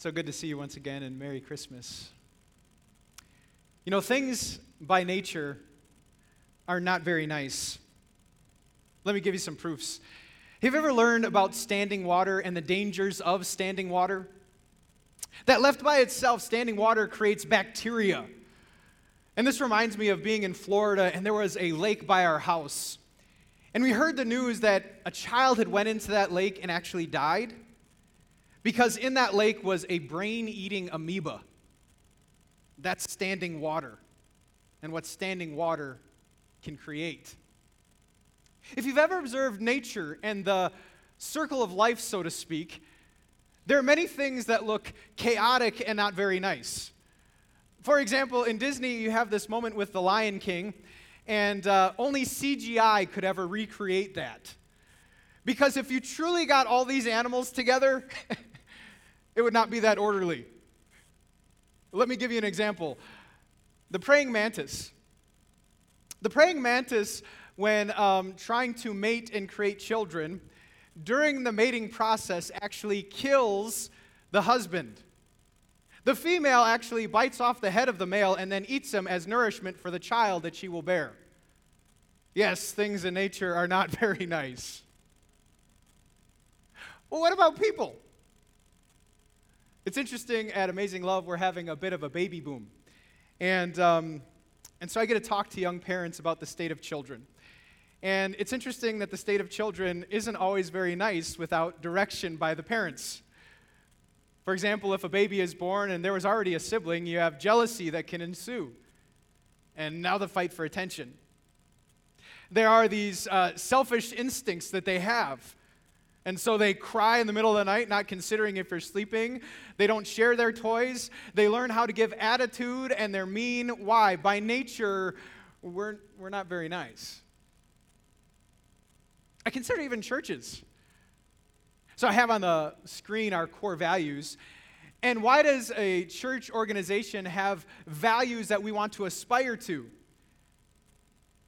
So good to see you once again, and Merry Christmas. You know, things by nature are not very nice. Let me give you some proofs. Have you ever learned about standing water and the dangers of standing water? That left by itself, standing water creates bacteria. And this reminds me of being in Florida, and there was a lake by our house. And we heard the news that a child had went into that lake and actually died because in that lake was a brain-eating amoeba. That's standing water, and what standing water can create. If you've ever observed nature and the circle of life, so to speak, there are many things that look chaotic and not very nice. For example, in Disney, you have this moment with the Lion King, and only CGI could ever recreate that. Because if you truly got all these animals together, it would not be that orderly. Let me give you an example. The praying mantis. The praying mantis, when trying to mate and create children, during the mating process actually kills the husband. The female actually bites off the head of the male and then eats him as nourishment for the child that she will bear. Yes, things in nature are not very nice. Well, what about people? It's interesting, at Amazing Love, we're having a bit of a baby boom. And so I get to talk to young parents about the state of children. And it's interesting that the state of children isn't always very nice without direction by the parents. For example, if a baby is born and there was already a sibling, you have jealousy that can ensue. And now the fight for attention. There are these selfish instincts that they have. And so they cry in the middle of the night, not considering if you're sleeping. They don't share their toys. They learn how to give attitude, and they're mean. Why? By nature, we're not very nice. I consider even churches. So I have on the screen our core values. And why does a church organization have values that we want to aspire to?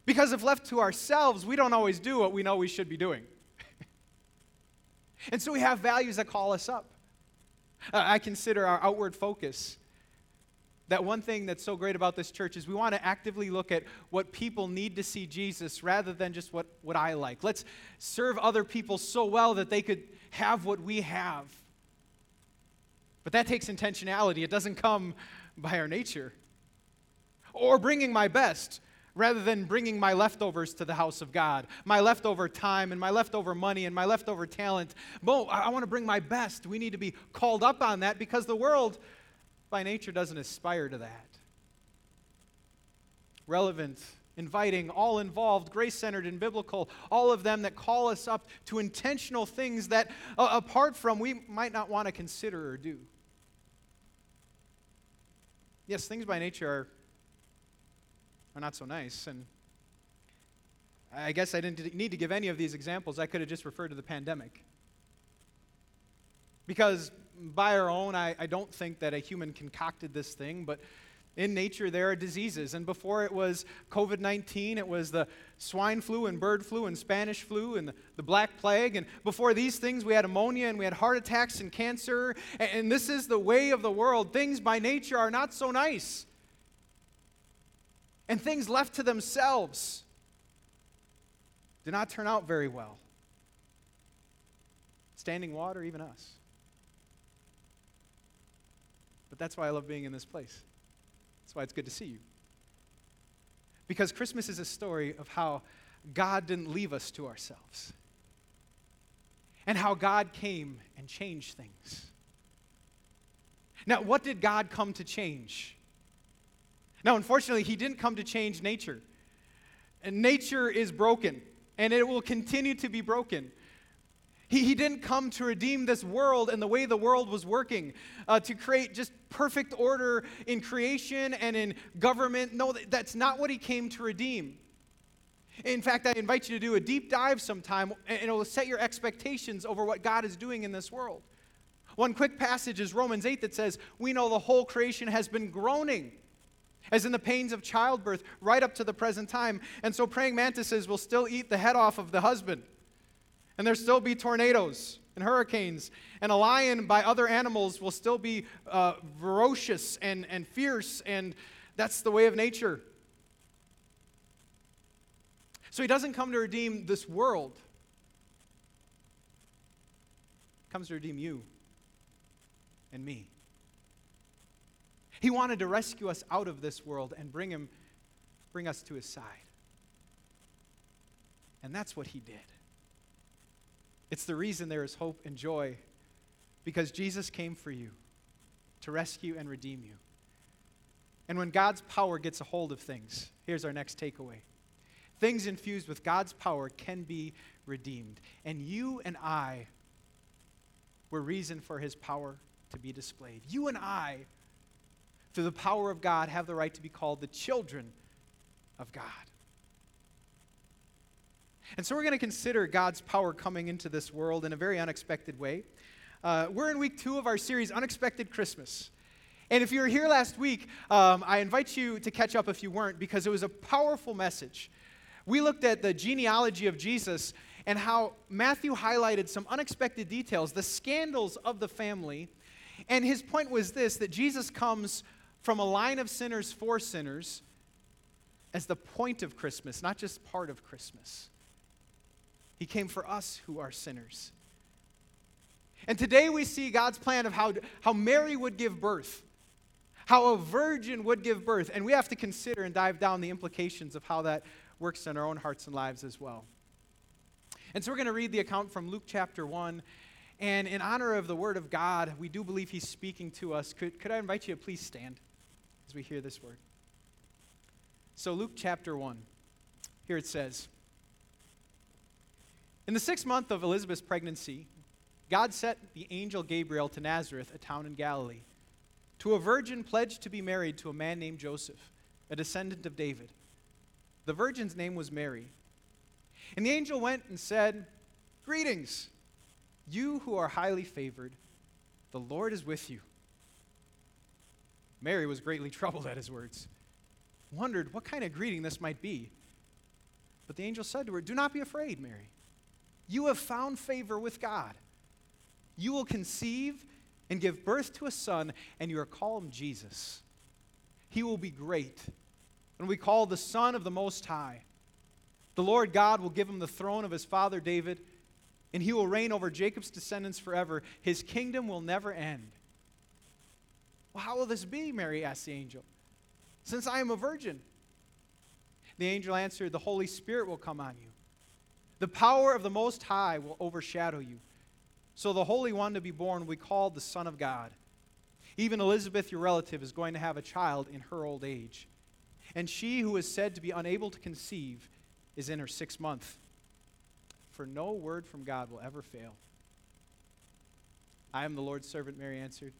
Because if left to ourselves, we don't always do what we know we should be doing. And so we have values that call us up. I consider our outward focus. That one thing that's so great about this church is we want to actively look at what people need to see Jesus rather than just what I like. Let's serve other people so well that they could have what we have. But that takes intentionality. It doesn't come by our nature. Or bringing my best rather than bringing my leftovers to the house of God, my leftover time and my leftover money and my leftover talent. But I want to bring my best. We need to be called up on that because the world, by nature, doesn't aspire to that. Relevant, inviting, all involved, grace-centered and biblical, all of them that call us up to intentional things that, apart from, we might not want to consider or do. Yes, things by nature are not so nice. And I guess I didn't need to give any of these examples. I could have just referred to the pandemic. Because by our own, I don't think that a human concocted this thing, but in nature there are diseases. And before it was COVID-19, it was the swine flu and bird flu and Spanish flu and the Black Plague. And before these things, we had pneumonia and we had heart attacks and cancer. And this is the way of the world. Things by nature are not so nice. And things left to themselves do not turn out very well. Standing water, even us. But that's why I love being in this place. That's why it's good to see you. Because Christmas is a story of how God didn't leave us to ourselves. And how God came and changed things. Now, what did God come to change? Now, unfortunately, he didn't come to change nature. And nature is broken, and it will continue to be broken. He didn't come to redeem this world and the way the world was working, to create just perfect order in creation and in government. No, that's not what he came to redeem. In fact, I invite you to do a deep dive sometime, and it will set your expectations over what God is doing in this world. One quick passage is Romans 8 that says, "We know the whole creation has been groaning, as in the pains of childbirth, right up to the present time. And so praying mantises will still eat the head off of the husband. And there still be tornadoes. and hurricanes, and a lion by other animals will still be ferocious and fierce, and that's the way of nature. So he doesn't come to redeem this world. He comes to redeem you and me. He wanted to rescue us out of this world and bring us to his side. And that's what he did. It's the reason there is hope and joy, because Jesus came for you to rescue and redeem you. And when God's power gets a hold of things, here's our next takeaway. Things infused with God's power can be redeemed. And you and I were reason for his power to be displayed. You and I, through the power of God, have the right to be called the children of God. And so we're going to consider God's power coming into this world in a very unexpected way. We're in week 2 of our series, Unexpected Christmas. And if you were here last week, I invite you to catch up if you weren't, because it was a powerful message. We looked at the genealogy of Jesus and how Matthew highlighted some unexpected details, the scandals of the family. And his point was this, that Jesus comes from a line of sinners for sinners as the point of Christmas, not just part of Christmas. He came for us who are sinners. And today we see God's plan of how Mary would give birth, how a virgin would give birth. And we have to consider and dive down the implications of how that works in our own hearts and lives as well. And so we're going to read the account from Luke chapter 1. And in honor of the Word of God, we do believe he's speaking to us. Could I invite you to please stand as we hear this word? So Luke chapter 1, here it says, "In the 6th month of Elizabeth's pregnancy, God sent the angel Gabriel to Nazareth, a town in Galilee, to a virgin pledged to be married to a man named Joseph, a descendant of David. The virgin's name was Mary. And the angel went and said, 'Greetings, you who are highly favored, the Lord is with you.' Mary was greatly troubled at his words, wondered what kind of greeting this might be. But the angel said to her, 'Do not be afraid, Mary. You have found favor with God. You will conceive and give birth to a son, and you are called Jesus. He will be great, and we call the Son of the Most High. The Lord God will give him the throne of his father David, and he will reign over Jacob's descendants forever. His kingdom will never end.' 'Well, how will this be?' Mary asked the angel, 'since I am a virgin.' The angel answered, 'The Holy Spirit will come on you. The power of the Most High will overshadow you. So the Holy One to be born will be called the Son of God. Even Elizabeth, your relative, is going to have a child in her old age. And she who is said to be unable to conceive is in her 6th month. For no word from God will ever fail.' 'I am the Lord's servant,' Mary answered.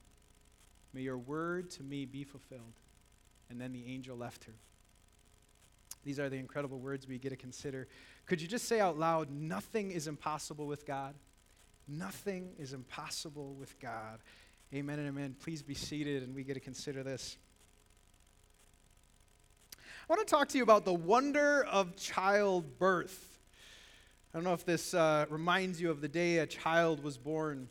'May your word to me be fulfilled.' And then the angel left her." These are the incredible words we get to consider. Could you just say out loud, nothing is impossible with God? Nothing is impossible with God. Amen and amen. Please be seated, and we get to consider this. I want to talk to you about the wonder of childbirth. I don't know if this reminds you of the day a child was born.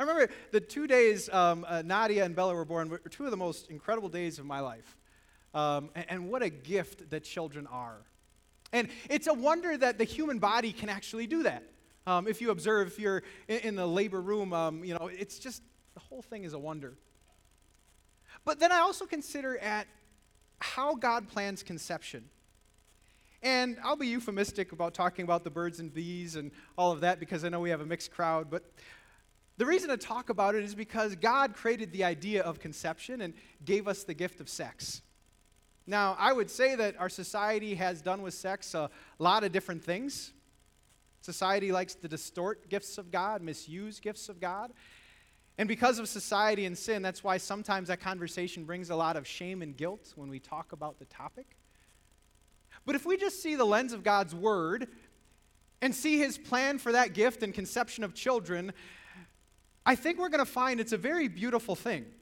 I remember the 2 days Nadia and Bella were born were two of the most incredible days of my life. And what a gift that children are. And it's a wonder that the human body can actually do that. If you observe, if you're in the labor room, it's just, the whole thing is a wonder. But then I also consider at how God plans conception. And I'll be euphemistic about talking about the birds and bees and all of that, because I know we have a mixed crowd, but the reason to talk about it is because God created the idea of conception and gave us the gift of sex. Now, I would say that our society has done with sex a lot of different things. Society likes to distort gifts of God, misuse gifts of God. And because of society and sin, that's why sometimes that conversation brings a lot of shame and guilt when we talk about the topic. But if we just see the lens of God's word and see his plan for that gift and conception of children, I think we're going to find it's a very beautiful thing.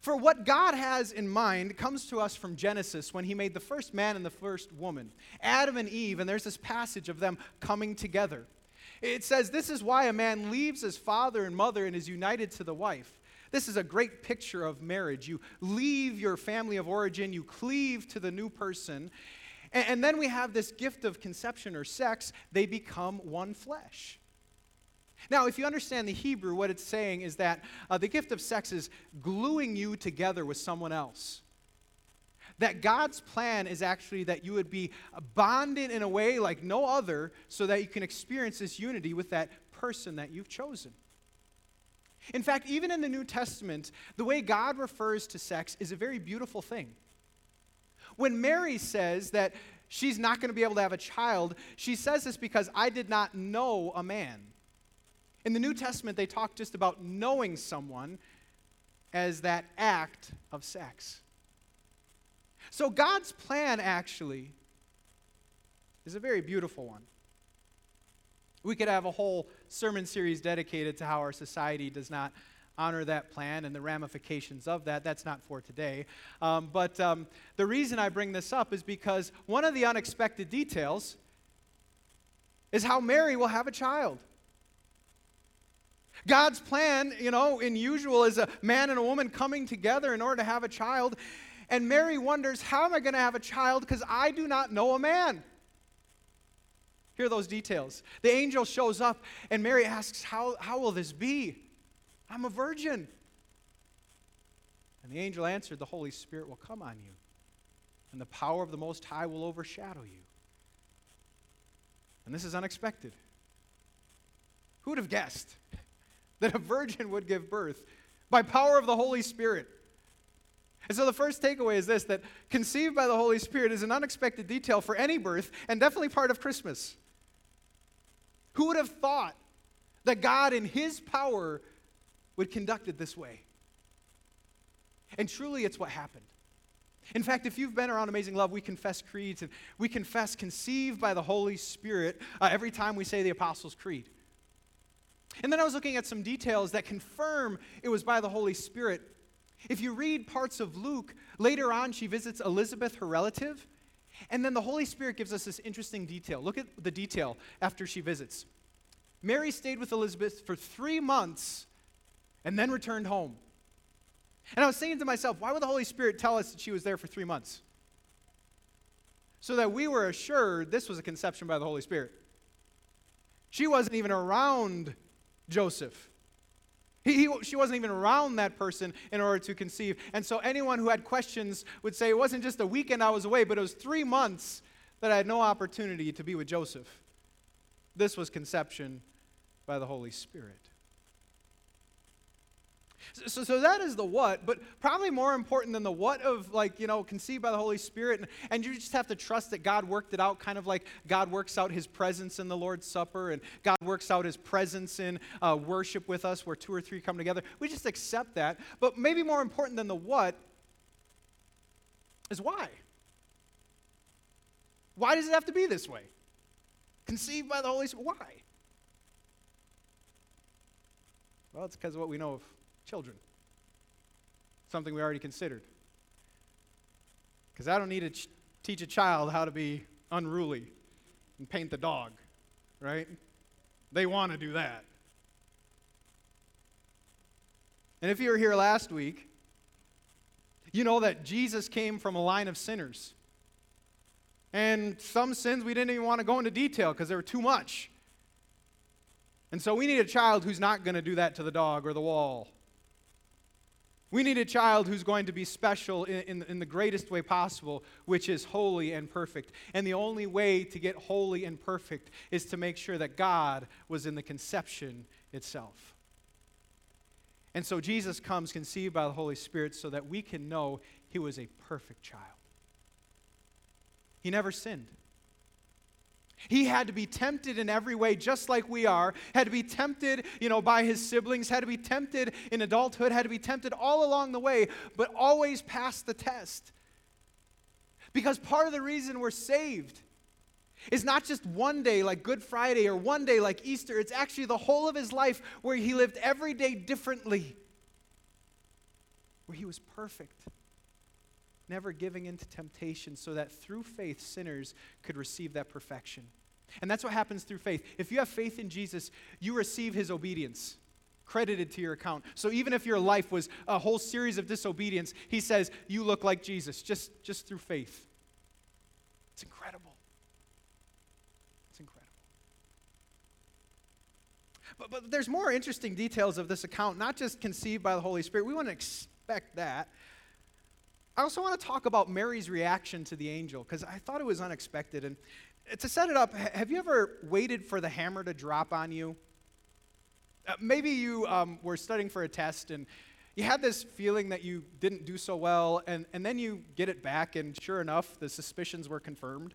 For what God has in mind comes to us from Genesis when he made the first man and the first woman, Adam and Eve, and there's this passage of them coming together. It says, this is why a man leaves his father and mother and is united to the wife. This is a great picture of marriage. You leave your family of origin, you cleave to the new person, and then we have this gift of conception or sex. They become one flesh. Now, if you understand the Hebrew, what it's saying is that the gift of sex is gluing you together with someone else. That God's plan is actually that you would be bonded in a way like no other so that you can experience this unity with that person that you've chosen. In fact, even in the New Testament, the way God refers to sex is a very beautiful thing. When Mary says that she's not going to be able to have a child, she says this because I did not know a man. In the New Testament, they talk just about knowing someone as that act of sex. So God's plan actually is a very beautiful one. We could have a whole sermon series dedicated to how our society does not honor that plan and the ramifications of that. That's not for today. But the reason I bring this up is because one of the unexpected details is how Mary will have a child. God's plan, unusual, is a man and a woman coming together in order to have a child. And Mary wonders, how am I going to have a child because I do not know a man? Hear those details. The angel shows up, and Mary asks, how will this be? I'm a virgin. And the angel answered, the Holy Spirit will come on you, and the power of the Most High will overshadow you. And this is unexpected. Who would have guessed that a virgin would give birth by power of the Holy Spirit? And so the first takeaway is this, that conceived by the Holy Spirit is an unexpected detail for any birth and definitely part of Christmas. Who would have thought that God in His power would conduct it this way? And truly, it's what happened. In fact, if you've been around Amazing Love, we confess creeds, and we confess conceived by the Holy Spirit every time we say the Apostles' Creed. And then I was looking at some details that confirm it was by the Holy Spirit. If you read parts of Luke, later on she visits Elizabeth, her relative, and then the Holy Spirit gives us this interesting detail. Look at the detail after she visits. Mary stayed with Elizabeth for 3 months and then returned home. And I was thinking to myself, why would the Holy Spirit tell us that she was there for 3 months? So that we were assured this was a conception by the Holy Spirit. She wasn't even around Joseph. She wasn't even around that person in order to conceive. And so anyone who had questions would say, it wasn't just a weekend I was away, but it was 3 months that I had no opportunity to be with Joseph. This was conception by the Holy Spirit. So that is the what, but probably more important than the what of, conceived by the Holy Spirit, and you just have to trust that God worked it out, kind of like God works out His presence in the Lord's Supper, and God works out His presence in worship with us, where 2 or 3 come together. We just accept that, but maybe more important than the what is why. Why does it have to be this way? Conceived by the Holy Spirit, why? Well, it's because of what we know of children, something we already considered. Because I don't need to teach a child how to be unruly and paint the dog, right? They want to do that. And if you were here last week, you know that Jesus came from a line of sinners. And some sins we didn't even want to go into detail because they were too much. And so we need a child who's not going to do that to the dog or the wall. We need a child who's going to be special in the greatest way possible, which is holy and perfect. And the only way to get holy and perfect is to make sure that God was in the conception itself. And so Jesus comes conceived by the Holy Spirit so that we can know He was a perfect child. He never sinned. He had to be tempted in every way, just like we are, had to be tempted, by his siblings, had to be tempted in adulthood, had to be tempted all along the way, but always passed the test. Because part of the reason we're saved is not just one day like Good Friday or one day like Easter. It's actually the whole of his life where he lived every day differently, where he was perfect, never giving in to temptation so that through faith sinners could receive that perfection. And that's what happens through faith. If you have faith in Jesus, you receive his obedience credited to your account. So even if your life was a whole series of disobedience, he says, you look like Jesus, just through faith. It's incredible. It's incredible. But there's more interesting details of this account, not just conceived by the Holy Spirit. We want to expect that. I also want to talk about Mary's reaction to the angel, because I thought it was unexpected. And to set it up, have you ever waited for the hammer to drop on you? Maybe you were studying for a test, and you had this feeling that you didn't do so well, and then you get it back, and sure enough, the suspicions were confirmed.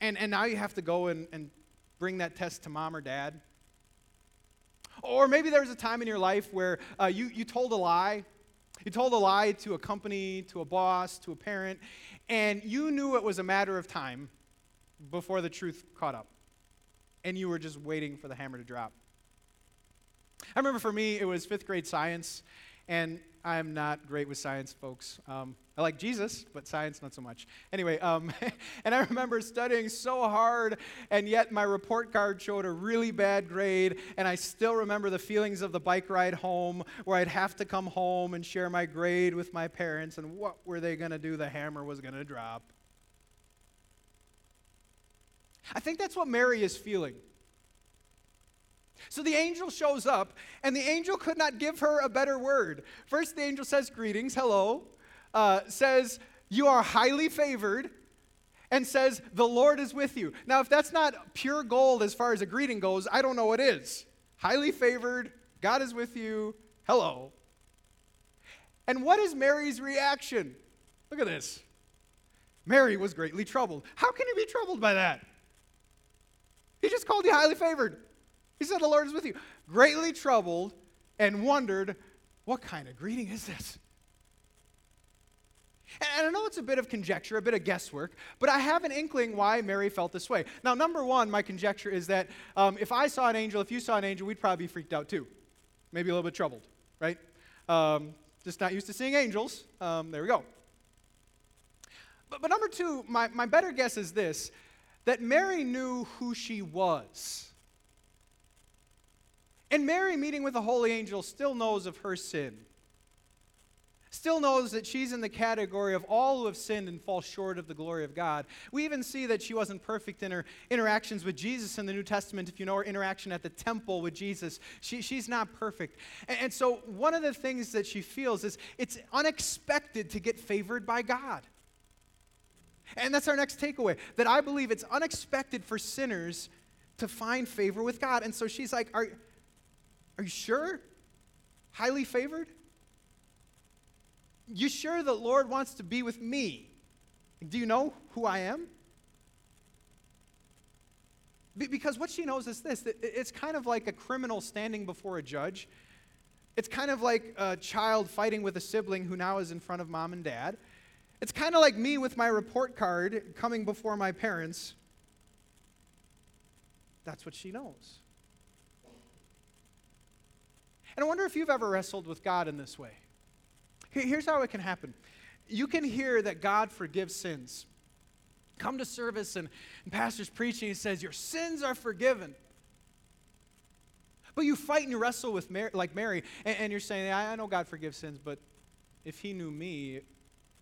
And now you have to go and bring that test to mom or dad. Or maybe there was a time in your life where you told a lie. You told a lie to a company, to a boss, to a parent, and you knew it was a matter of time before the truth caught up, and you were just waiting for the hammer to drop. I remember for me, it was fifth grade science, and I'm not great with science, folks. I like Jesus, but science, not so much. Anyway, and I remember studying so hard, and yet my report card showed a really bad grade, and I still remember the feelings of the bike ride home, where I'd have to come home and share my grade with my parents, and what were they going to do? The hammer was going to drop. I think that's what Mary is feeling. So the angel shows up, and the angel could not give her a better word. First, the angel says, greetings, hello, says, you are highly favored, and says, the Lord is with you. Now, if that's not pure gold as far as a greeting goes, I don't know what is. Highly favored, God is with you, hello. And what is Mary's reaction? Look at this. Mary was greatly troubled. How can you be troubled by that? He just called you highly favored. He said, the Lord is with you. Greatly troubled and wondered, what kind of greeting is this? And I know it's a bit of conjecture, a bit of guesswork, but I have an inkling why Mary felt this way. Now, number one, my conjecture is that if I saw an angel, if you saw an angel, we'd probably be freaked out too. Maybe a little bit troubled, right? Just not used to seeing angels. There we go. But number two, my better guess is this, that Mary knew who she was. And Mary, meeting with a holy angel, still knows of her sin. Still knows that she's in the category of all who have sinned and fall short of the glory of God. We even see that she wasn't perfect in her interactions with Jesus in the New Testament. If you know her interaction at the temple with Jesus, she's not perfect. And so one of the things that she feels is it's unexpected to get favored by God. And that's our next takeaway, that I believe it's unexpected for sinners to find favor with God. And so she's like, Are you sure? Highly favored? You sure the Lord wants to be with me? Do you know who I am? Because what she knows is this, that it's kind of like a criminal standing before a judge. It's kind of like a child fighting with a sibling who now is in front of mom and dad. It's kind of like me with my report card coming before my parents. That's what she knows. And I wonder if you've ever wrestled with God in this way. Here's how it can happen. You can hear that God forgives sins. Come to service and pastor's preaching, he says, your sins are forgiven. But you fight and you wrestle with Mary, like Mary, and you're saying, I know God forgives sins, but if he knew me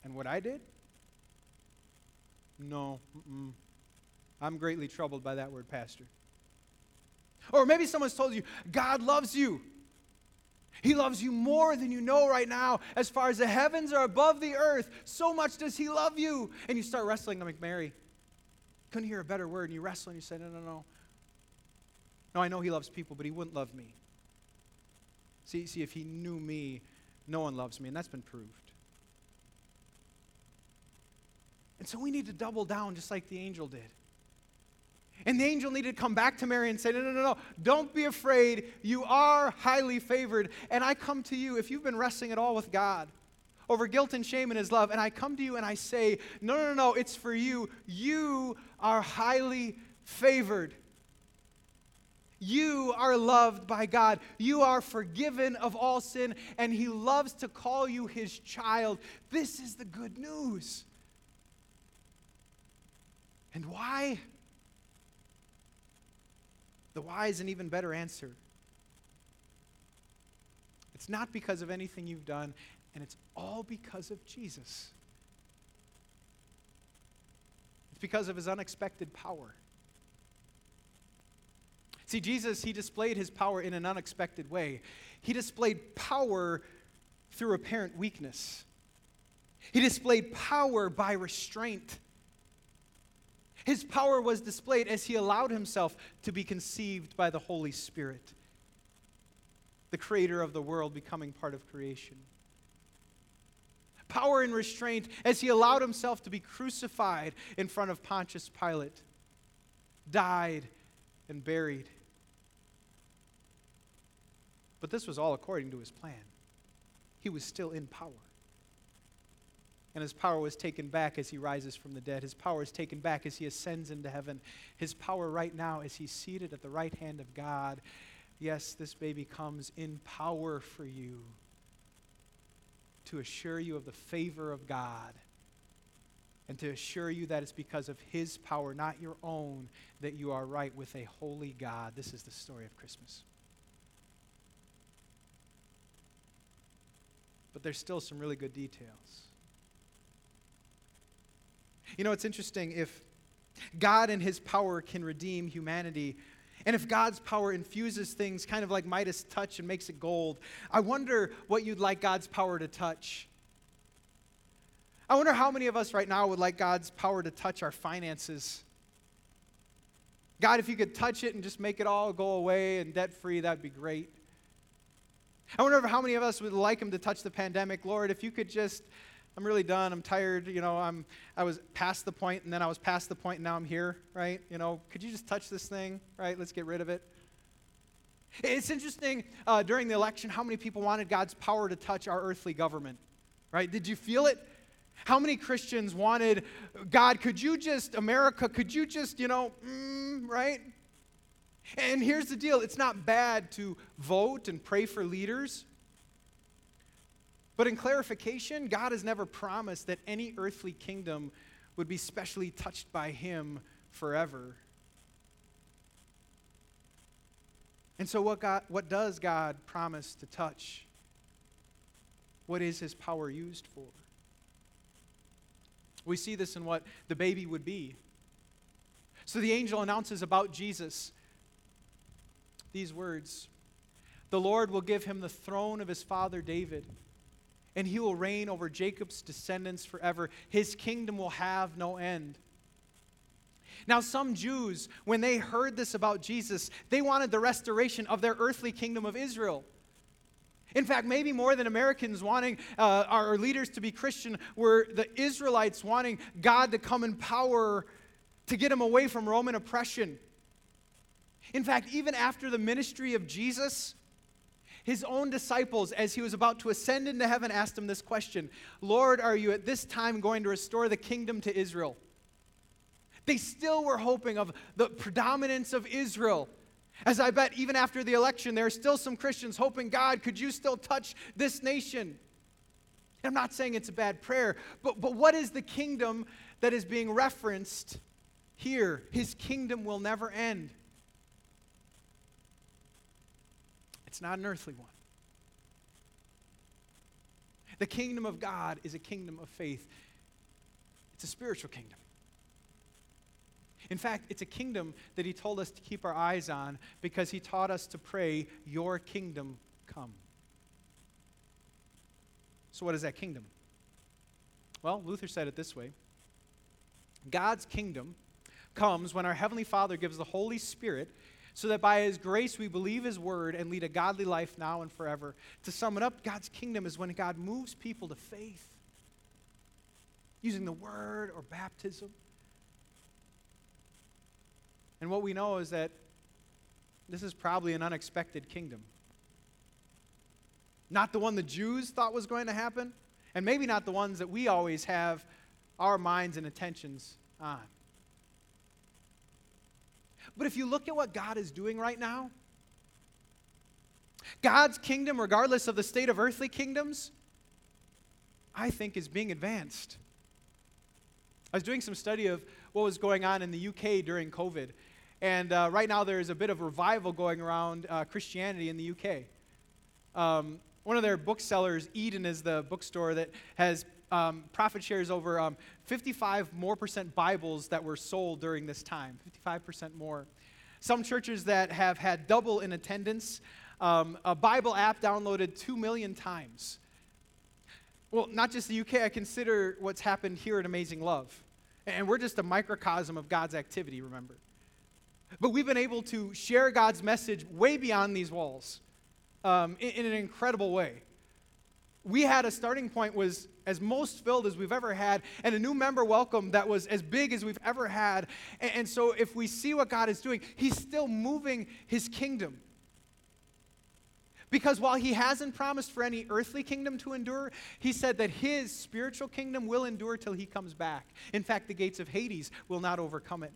and what I did, no, I'm greatly troubled by that word, pastor. Or maybe someone's told you, God loves you. He loves you more than you know right now. As far as the heavens are above the earth, so much does he love you. And you start wrestling like Mary. Couldn't hear a better word, and you wrestle, and you say, No, I know he loves people, but he wouldn't love me. See, if he knew me, no one loves me, and that's been proved. And so we need to double down just like the angel did. And the angel needed to come back to Mary and say, No, don't be afraid. You are highly favored. And I come to you, if you've been wrestling at all with God over guilt and shame and his love, and I come to you and I say, No, it's for you. You are highly favored. You are loved by God. You are forgiven of all sin, and he loves to call you his child. This is the good news. And why? the wise and even better answer. It's not because of anything you've done, and it's all because of Jesus. It's because of his unexpected power. See, Jesus, he displayed his power in an unexpected way. He displayed power through apparent weakness. He displayed power by restraint. His power was displayed as he allowed himself to be conceived by the Holy Spirit, the creator of the world becoming part of creation. Power and restraint as he allowed himself to be crucified in front of Pontius Pilate, died and buried. But this was all according to his plan. He was still in power. And his power was taken back as he rises from the dead. His power is taken back as he ascends into heaven. His power right now as he's seated at the right hand of God. Yes, this baby comes in power for you to assure you of the favor of God and to assure you that it's because of his power, not your own, that you are right with a holy God. This is the story of Christmas. But there's still some really good details. You know, it's interesting, if God and his power can redeem humanity, and if God's power infuses things kind of like Midas' touch and makes it gold, I wonder what you'd like God's power to touch. I wonder how many of us right now would like God's power to touch our finances. God, if you could touch it and just make it all go away and debt-free, that'd be great. I wonder how many of us would like him to touch the pandemic. Lord, if you could just... I'm really done, I'm tired, you know, I was past the point, and then I was past the point, and now I'm here, right? You know, could you just touch this thing, right? Let's get rid of it. It's interesting, during the election, how many people wanted God's power to touch our earthly government, right? Did you feel it? How many Christians wanted, God, could you just, America, could you just, you know, right? And here's the deal, it's not bad to vote and pray for leaders, but in clarification, God has never promised that any earthly kingdom would be specially touched by him forever. And so what does God promise to touch? What is his power used for? We see this in what the baby would be. So the angel announces about Jesus these words, "The Lord will give him the throne of his father David, and he will reign over Jacob's descendants forever. His kingdom will have no end." Now, some Jews, when they heard this about Jesus, they wanted the restoration of their earthly kingdom of Israel. In fact, maybe more than Americans wanting our leaders to be Christian, were the Israelites wanting God to come in power to get them away from Roman oppression. In fact, even after the ministry of Jesus, his own disciples, as he was about to ascend into heaven, asked him this question, "Lord, are you at this time going to restore the kingdom to Israel?" They still were hoping of the predominance of Israel. As I bet even after the election, there are still some Christians hoping, God, could you still touch this nation? And I'm not saying it's a bad prayer, but what is the kingdom that is being referenced here? His kingdom will never end. It's not an earthly one. The kingdom of God is a kingdom of faith. It's a spiritual kingdom. In fact, it's a kingdom that he told us to keep our eyes on because he taught us to pray, "Your kingdom come." So what is that kingdom? Well, Luther said it this way. God's kingdom comes when our Heavenly Father gives the Holy Spirit so that by his grace we believe his word and lead a godly life now and forever. To sum it up, God's kingdom is when God moves people to faith, using the word or baptism. And what we know is that this is probably an unexpected kingdom. Not the one the Jews thought was going to happen, and maybe not the ones that we always have our minds and attentions on. But if you look at what God is doing right now, God's kingdom, regardless of the state of earthly kingdoms, I think is being advanced. I was doing some study of what was going on in the UK during COVID, And right now there is a bit of revival going around Christianity in the UK. One of their booksellers, Eden, is the bookstore that has profit shares over 55% more Bibles that were sold during this time, 55% more. Some churches that have had double in attendance, a Bible app downloaded 2 million times. Well, not just the UK, I consider what's happened here at Amazing Love. And we're just a microcosm of God's activity, remember. But we've been able to share God's message way beyond these walls in an incredible way. We had a starting point was as most filled as we've ever had, and a new member welcome that was as big as we've ever had. And so if we see what God is doing, he's still moving his kingdom. Because while he hasn't promised for any earthly kingdom to endure, he said that his spiritual kingdom will endure till he comes back. In fact, the gates of Hades will not overcome it.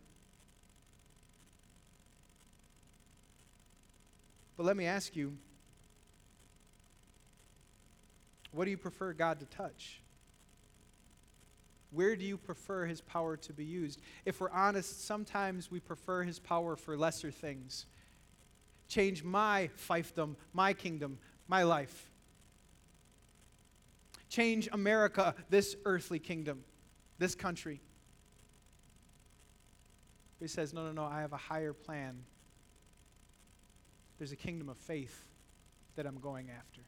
But let me ask you, what do you prefer God to touch? Where do you prefer his power to be used? If we're honest, sometimes we prefer his power for lesser things. Change my fiefdom, my kingdom, my life. Change America, this earthly kingdom, this country. He says, no, I have a higher plan. There's a kingdom of faith that I'm going after.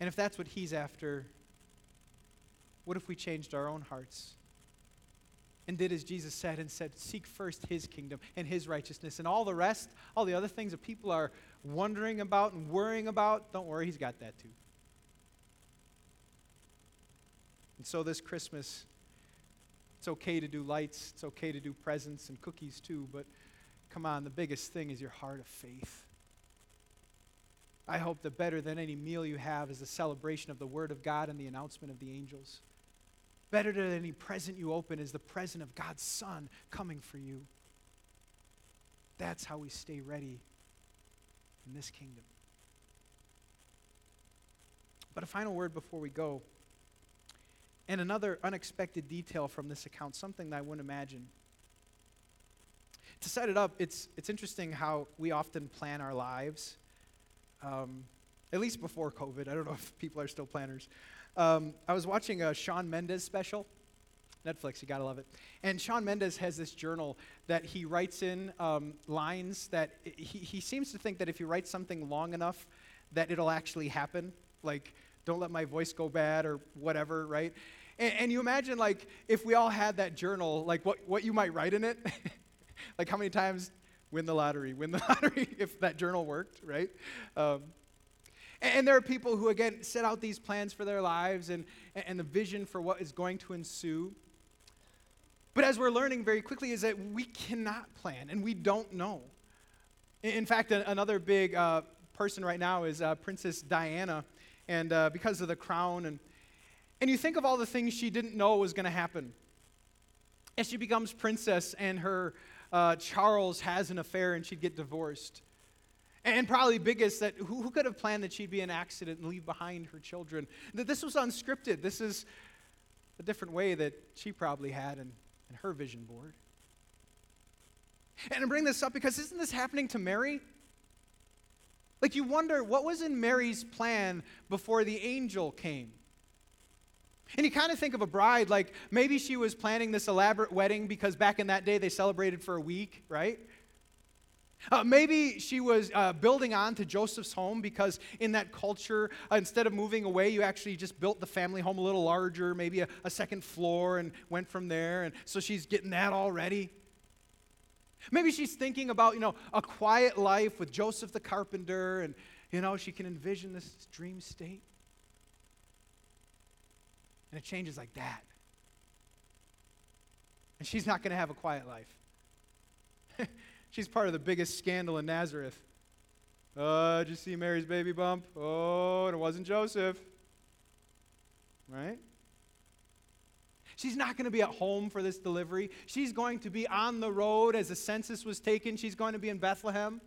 And if that's what he's after, what if we changed our own hearts and did as Jesus said and said, seek first his kingdom and his righteousness, and all the rest, all the other things that people are wondering about and worrying about, don't worry, he's got that too. And so this Christmas, it's okay to do lights, it's okay to do presents and cookies too, but come on, the biggest thing is your heart of faith. I hope that better than any meal you have is the celebration of the Word of God and the announcement of the angels. Better than any present you open is the present of God's Son coming for you. That's how we stay ready in this kingdom. But a final word before we go, and another unexpected detail from this account, something that I wouldn't imagine. To set it up, it's interesting how we often plan our lives, at least before COVID. I don't know if people are still planners. I was watching a Shawn Mendes special, Netflix, you gotta love it. And Shawn Mendes has this journal that he writes in lines that he seems to think that if you write something long enough that it'll actually happen, like don't let my voice go bad or whatever, right? And you imagine like if we all had that journal, like what you might write in it. Like how many times win the lottery, if that journal worked, right? And there are people who, again, set out these plans for their lives and the vision for what is going to ensue. But as we're learning very quickly is that we cannot plan, and we don't know. In fact, another big person right now is Princess Diana, and because of the Crown. And you think of all the things she didn't know was going to happen. And she becomes princess, and her Charles has an affair, and she'd get divorced. And probably biggest, that who could have planned that she'd be in an accident and leave behind her children? That this was unscripted. This is a different way that she probably had in her vision board. And I bring this up because isn't this happening to Mary? Like you wonder, what was in Mary's plan before the angel came? And you kind of think of a bride, like maybe she was planning this elaborate wedding because back in that day they celebrated for a week, right? Maybe she was building on to Joseph's home because in that culture, instead of moving away, you actually just built the family home a little larger, maybe a second floor, and went from there. And so she's getting that all ready. Maybe she's thinking about, a quiet life with Joseph the carpenter, and, she can envision this dream state. And it changes like that. And she's not going to have a quiet life. She's part of the biggest scandal in Nazareth. Did you see Mary's baby bump? Oh, and it wasn't Joseph. Right? She's not going to be at home for this delivery. She's going to be on the road as the census was taken. She's going to be in Bethlehem.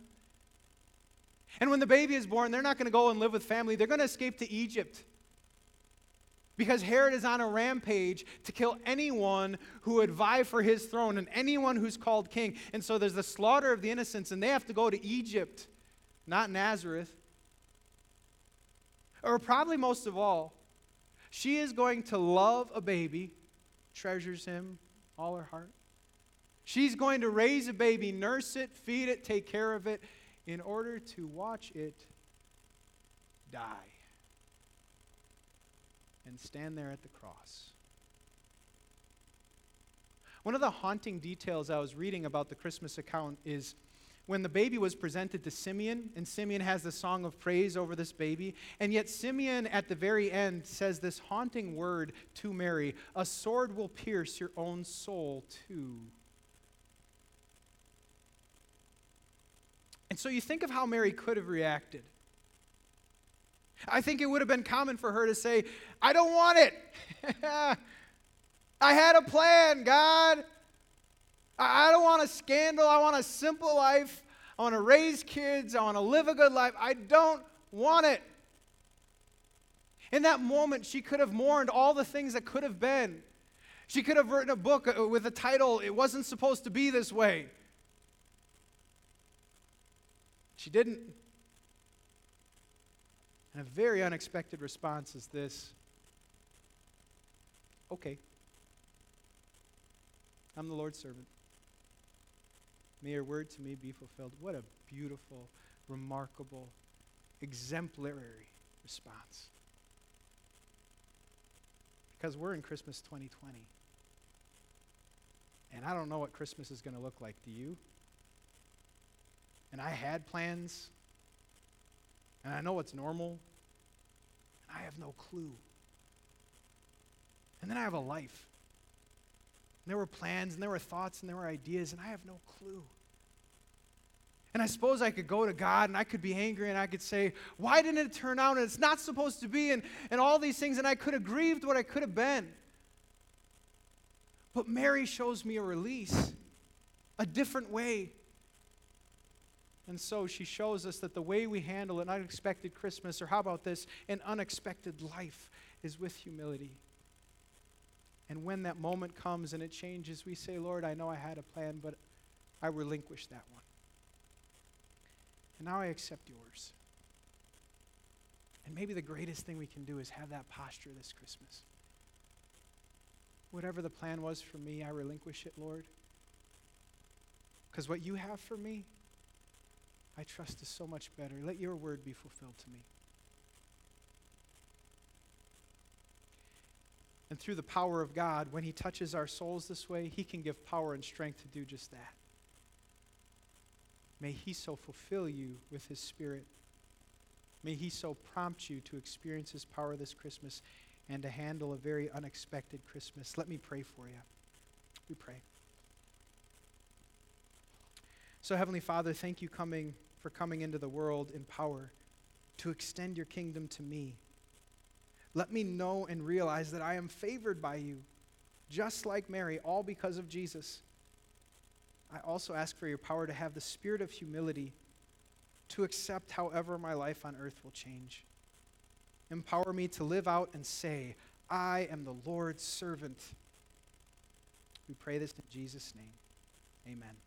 And when the baby is born, they're not going to go and live with family. They're going to escape to Egypt. because Herod is on a rampage to kill anyone who would vie for his throne and anyone who's called king. And so there's the slaughter of the innocents, and they have to go to Egypt, not Nazareth. Or probably most of all, she is going to love a baby, treasures him all her heart. She's going to raise a baby, nurse it, feed it, take care of it, in order to watch it die and stand there at the cross. One of the haunting details I was reading about the Christmas account is when the baby was presented to Simeon, and Simeon has the song of praise over this baby, and yet Simeon at the very end says this haunting word to Mary, "A sword will pierce your own soul too." And so you think of how Mary could have reacted. I think it would have been common for her to say, "I don't want it. I had a plan, God. I don't want a scandal. I want a simple life. I want to raise kids. I want to live a good life. I don't want it." In that moment, she could have mourned all the things that could have been. She could have written a book with a title, "It Wasn't Supposed to Be This Way." She didn't. And a very unexpected response is this: "Okay, I'm the Lord's servant. May your word to me be fulfilled." What a beautiful, remarkable, exemplary response. Because we're in Christmas 2020. And I don't know what Christmas is going to look like, do you? And I had plans, and I know what's normal, and I have no clue. And then I have a life. And there were plans, and there were thoughts, and there were ideas, and I have no clue. And I suppose I could go to God, and I could be angry, and I could say, "Why didn't it turn out, and it's not supposed to be," and all these things, and I could have grieved what I could have been. But Mary shows me a release, a different way. And so she shows us that the way we handle an unexpected Christmas, or how about this, an unexpected life, is with humility. And when that moment comes and it changes, we say, "Lord, I know I had a plan, but I relinquished that one. And now I accept yours." And maybe the greatest thing we can do is have that posture this Christmas. "Whatever the plan was for me, I relinquish it, Lord. Because what you have for me, I trust is so much better. Let your word be fulfilled to me." And through the power of God, when he touches our souls this way, he can give power and strength to do just that. May he so fulfill you with his Spirit. May he so prompt you to experience his power this Christmas and to handle a very unexpected Christmas. Let me pray for you. We pray. So, Heavenly Father, thank you for coming into the world in power to extend your kingdom to me. Let me know and realize that I am favored by you, just like Mary, all because of Jesus. I also ask for your power to have the spirit of humility to accept however my life on earth will change. Empower me to live out and say, "I am the Lord's servant." We pray this in Jesus' name. Amen.